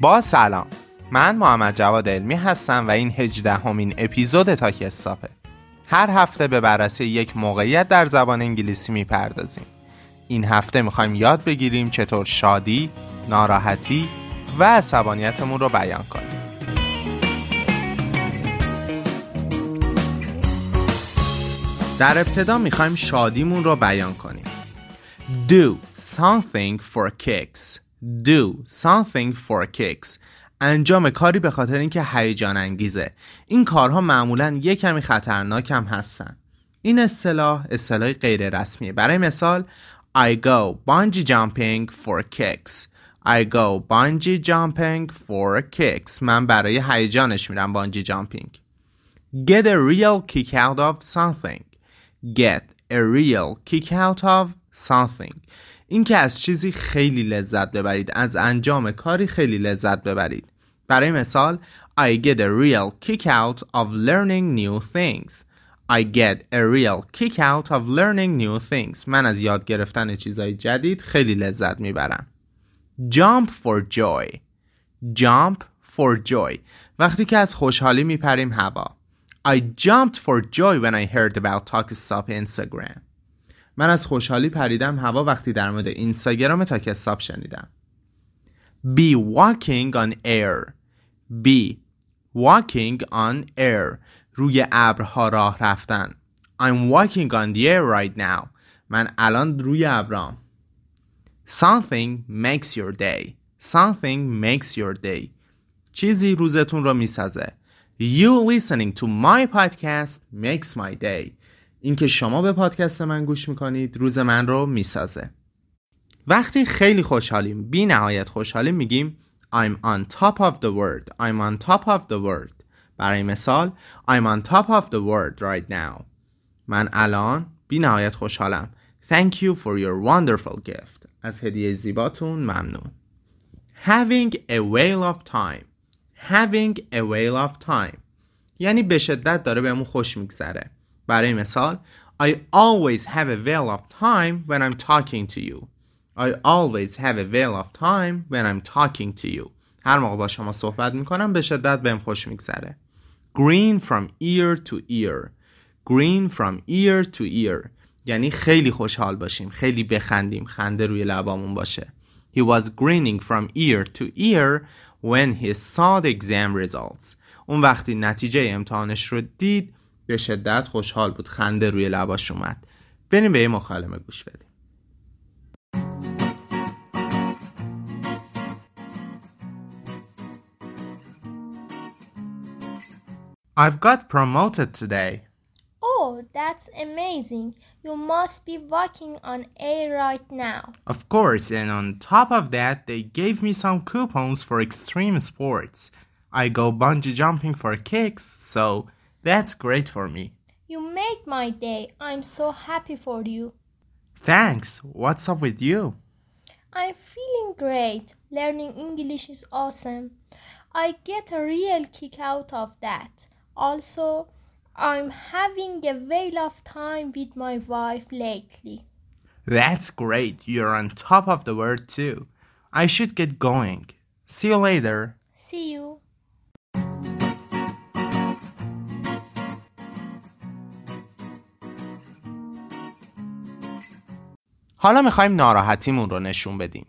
با سلام، من محمد جواد علمی هستم و این 18مین اپیزود تاک استافه. هر هفته به بررسی یک موقعیت در زبان انگلیسی میپردازیم. این هفته میخوایم یاد بگیریم چطور شادی، ناراحتی و عصبانیتمون رو بیان کنیم. در ابتدا میخوایم شادیمون رو بیان کنیم. Do something for kicks. Do something for kicks. انجام کاری به خاطر اینکه هیجان انگیزه. این کارها معمولاً یک کمی خطرناک هم هستن. این اصطلاح غیر رسمیه. برای مثال I go bungee jumping for kicks. I go bungee jumping for kicks. من برای هیجانش میرم بانجی جامپینگ. Get a real kick out of something. Get a real kick out of something. این که از چیزی خیلی لذت ببرید، از انجام کاری خیلی لذت ببرید. برای مثال I get a real kick out of learning new things. I get a real kick out of learning new things. من از یاد گرفتن چیزهای جدید خیلی لذت میبرم. Jump for joy. Jump for joy. وقتی که از خوشحالی میپریم هوا. I jumped for joy when I heard about Talk Stop Instagram. من از خوشحالی پریدم هوا وقتی در مورد اینستاگرام تاک استاپ شنیدم. Be walking on air. Be walking on air. روی ابرها راه رفتن. I'm walking on the air right now. من الان روی ابرام. Something makes your day. Something makes your day. چیزی روزتون رو میسازه. You listening to my podcast makes my day. اینکه شما به پادکست من گوش میکنید روز من رو میسازه. وقتی خیلی خوشحالیم، بی نهایت خوشحالیم، میگیم I'm on top of the world. I'm on top of the world. برای مثال I'm on top of the world right now. من الان بی نهایت خوشحالم. Thank you for your wonderful gift. از هدیه زیباتون ممنون. Having a whale of time. Having a whale of time. یعنی به شدت داره بهمون خوش میگذره. برای مثال I always have a whale of time when I'm talking to you. I always have a whale of time when I'm talking to you. هر موقع با شما صحبت میکنم به شدت بهم خوش میگذره. Green from ear to ear. Green from ear to ear. یعنی خیلی خوشحال باشیم، خیلی بخندیم، خنده روی لبامون باشه. He was grinning from ear to ear when he saw the exam results. اون وقتی نتیجه امتحانش رو دید به شدت خوشحال بود، خنده روی لباش اومد. بریم به این مکالمه گوش بدیم. I've got promoted today. Oh, that's amazing. You must be walking on air right now. Of course, and on top of that, they gave me some coupons for extreme sports. I go bungee jumping for kicks, so that's great for me. You made my day. I'm so happy for you. Thanks. What's up with you? I'm feeling great. Learning English is awesome. I get a real kick out of that. Also, I'm having a whale of time with my wife lately. That's great. You're on top of the world too. I should get going. See you later. See you. حالا میخوایم ناراحتیمون رو نشون بدیم.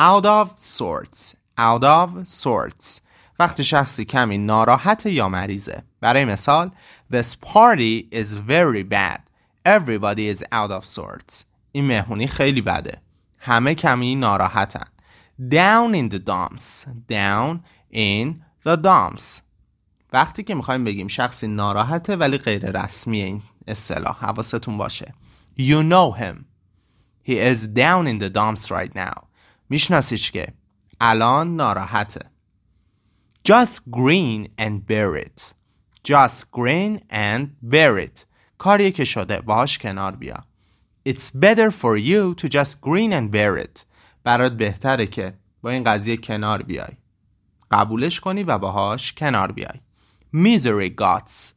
Out of sorts. Out of sorts. وقتی شخصی کمی ناراحت یا مریضه. برای مثال This party is very bad. Everybody is out of sorts. این مهمونی خیلی بده. همه کمی ناراحتن. Down in the dumps. Down in the dumps. وقتی که میخوایم بگیم شخصی ناراحته ولی غیر رسمی، این اصطلاح حواستون باشه. You know him. He is down in the dumps right now. میشناسیش که الان ناراحته. Just grin and bear it. Just grin and bear it. کاری که شده باش کنار بیا. It's better for you to just grin and bear it. برات بهتره که با این قضیه کنار بیای. قبولش کنی و باهاش کنار بیای. Misery guts.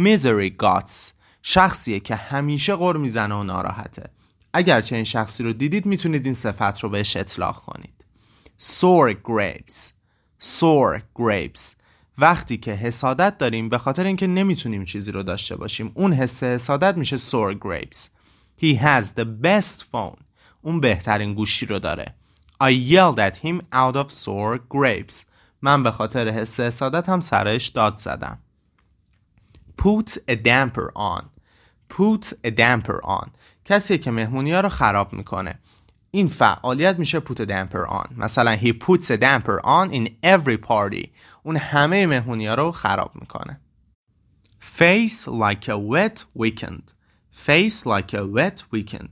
Misery guts. شخصیه که همیشه غر میزنه و ناراحته. اگرچه این شخصی رو دیدید میتونید این صفت رو بهش اطلاق کنید. Sour grapes. sour grapes. وقتی که حسادت داریم به خاطر اینکه نمیتونیم چیزی رو داشته باشیم، اون حس حسادت میشه sour grapes. He has the best phone. اون بهترین گوشی رو داره. I yelled at him out of sour grapes. من به خاطر حس حسادت هم سرش داد زدم. Put a damper on. Put a damper on. کسی که مهمونی‌ها رو خراب میکنه. این فعالیت میشه put a damper on. مثلا he puts a damper on in every party. اون همه مهمونی‌ها رو خراب میکنه. Face like a wet weekend. Face like a wet weekend.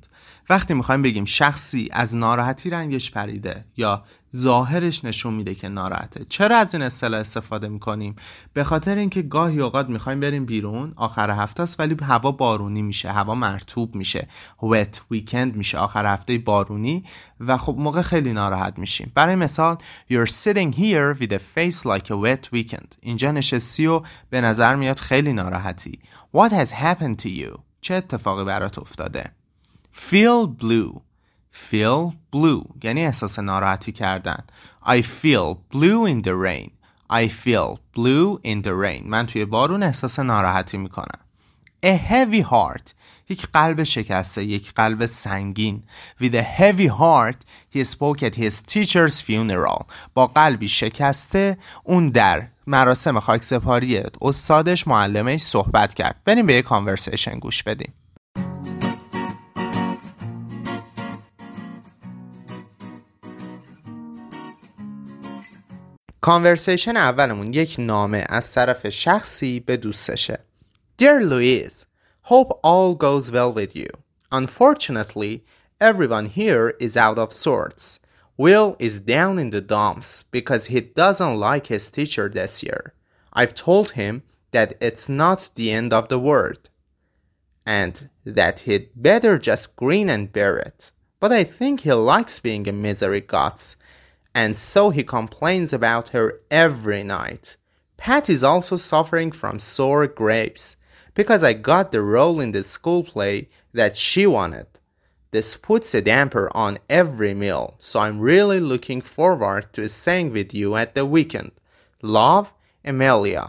وقتی میخوایم بگیم شخصی از ناراحتی رنگش پریده یا ظاهرش نشون میده که ناراحته، چرا از این اصطلاح استفاده میکنیم؟ به خاطر اینکه گاهی اوقات میخوایم بریم بیرون، آخر هفته است ولی هوا بارونی میشه، هوا مرطوب میشه، wet weekend میشه، آخر هفته بارونی، و خب موقع خیلی ناراحت میشیم. برای مثال You're sitting here with a face like a wet weekend. اینجا نشستی و به نظر میاد خیلی ناراحتی. What has happened to you؟ چه اتفاقی برات افتاده؟ Feel blue. Feel blue یعنی احساس ناراحتی کردن. I feel blue in the rain. I feel blue in the rain. من توی بارون احساس ناراحتی میکنم. A heavy heart. یک قلب شکسته، یک قلب سنگین. With a heavy heart he spoke at his teacher's funeral. با قلبی شکسته اون در مراسم خاکسپاری استادش معلمش صحبت کرد. بریم به یک کانورسیشن گوش بدیم. کانورسیشن اولمون یک نامه از طرف شخصی به دوستشه. Dear Louise, hope all goes well with you. Unfortunately, everyone here is out of sorts. Will is down in the dumps because he doesn't like his teacher this year. I've told him that it's not the end of the world and that he'd better just grin and bear it. But I think he likes being a misery gods. And so he complains about her every night. Pat is also suffering from sour grapes because I got the role in the school play that she wanted. This puts a damper on every meal, so I'm really looking forward to staying with you at the weekend. Love, Amelia.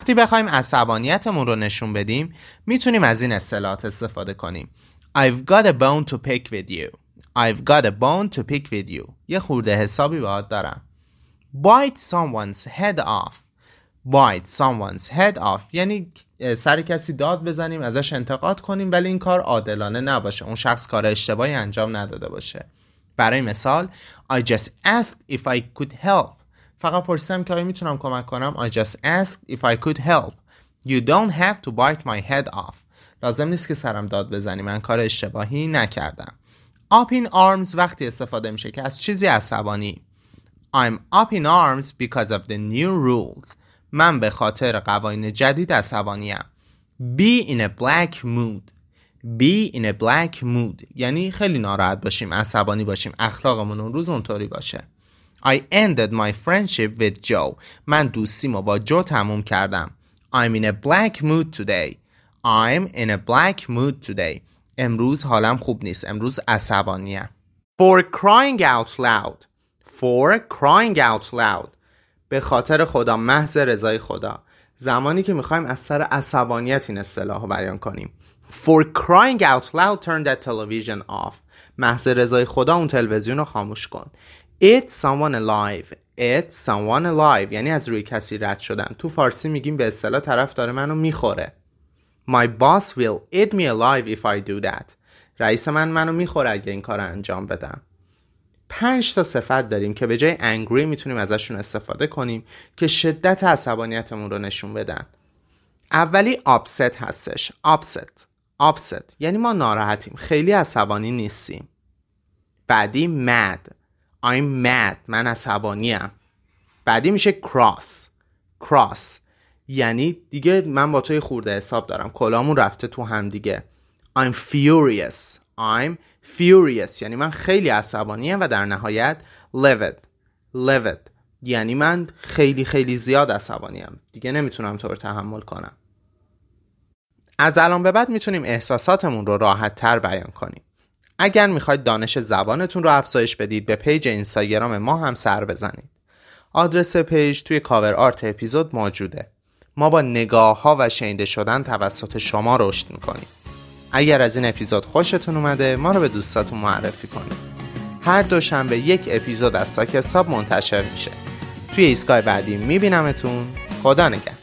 وقتی بخوایم عصبانیتمون رو نشون بدیم میتونیم از این اصطلاحات استفاده کنیم. I've got a bone to pick with you. I've got a bone to pick with you. یه خورده حسابی باهات دارم. Bite someone's head off. Bite someone's head off یعنی سر کسی داد بزنیم، ازش انتقاد کنیم، ولی این کار عادلانه نباشه، اون شخص کار اشتباهی انجام نداده باشه. برای مثال I just asked if I could help. فقط پرسیدم که آیا میتونم کمک کنم. I just asked if I could help. You don't have to bite my head off. لازم نیست که سرم داد بزنی، من کار اشتباهی نکردم. Up in arms وقتی استفاده میشه که از چیزی عصبانی. I'm up in arms because of the new rules. من به خاطر قوانین جدید عصبانیم. Be in a black mood. Be in a black mood یعنی خیلی ناراحت باشیم، عصبانی باشیم، اخلاقمون اون روز اونطوری باشه. I ended my friendship with Joe. من دوستیمو با جو تموم کردم. I'm in a black mood today. I'm in a black mood today. امروز حالم خوب نیست. امروز عصبانیم. For crying out loud. For crying out loud. به خاطر خدا، محض رضای خدا. زمانی که میخوایم از سر عصبانیت این اصطلاحو بیان کنیم. For crying out loud, turn that television off. محض رضای خدا اون تلویزیون رو خاموش کن. It's someone alive. It's someone alive یعنی از روی کسی رد شدن. تو فارسی میگیم به اصطلاح طرف داره منو میخوره. My boss will eat me alive if I do that. رئیس من منو میخوره اگه این کار انجام بدم. 5 تا صفت داریم که به جای angry میتونیم ازشون استفاده کنیم که شدت عصبانیتمون رو نشون بدن. اولی upset هستش. Upset یعنی ما ناراحتیم، خیلی عصبانی نیستیم. بعدی mad. I'm mad. من عصبانیم. بعدی میشه cross یعنی دیگه من با توی خورده حساب دارم، کلامون رفته تو هم دیگه. I'm furious یعنی من خیلی عصبانیم. و در نهایت livid یعنی من خیلی زیاد عصبانیم، دیگه نمیتونم تو رو تحمل کنم. از الان به بعد میتونیم احساساتمون رو راحت تر بیان کنیم. اگر میخواید دانش زبانتون رو افزایش بدید، به پیج اینستاگرام ما هم سر بزنید. آدرس پیج توی کاور آرت اپیزود موجوده. ما با نگاه‌ها و شنیده شدن توسط شما رشد میکنیم. اگر از این اپیزود خوشتون اومده، ما رو به دوستاتون معرفی کنید. هر دوشنبه یک اپیزود از تاک استافه منتشر میشه. توی ایستگاه بعدی میبینمتون. خدا نگهدار.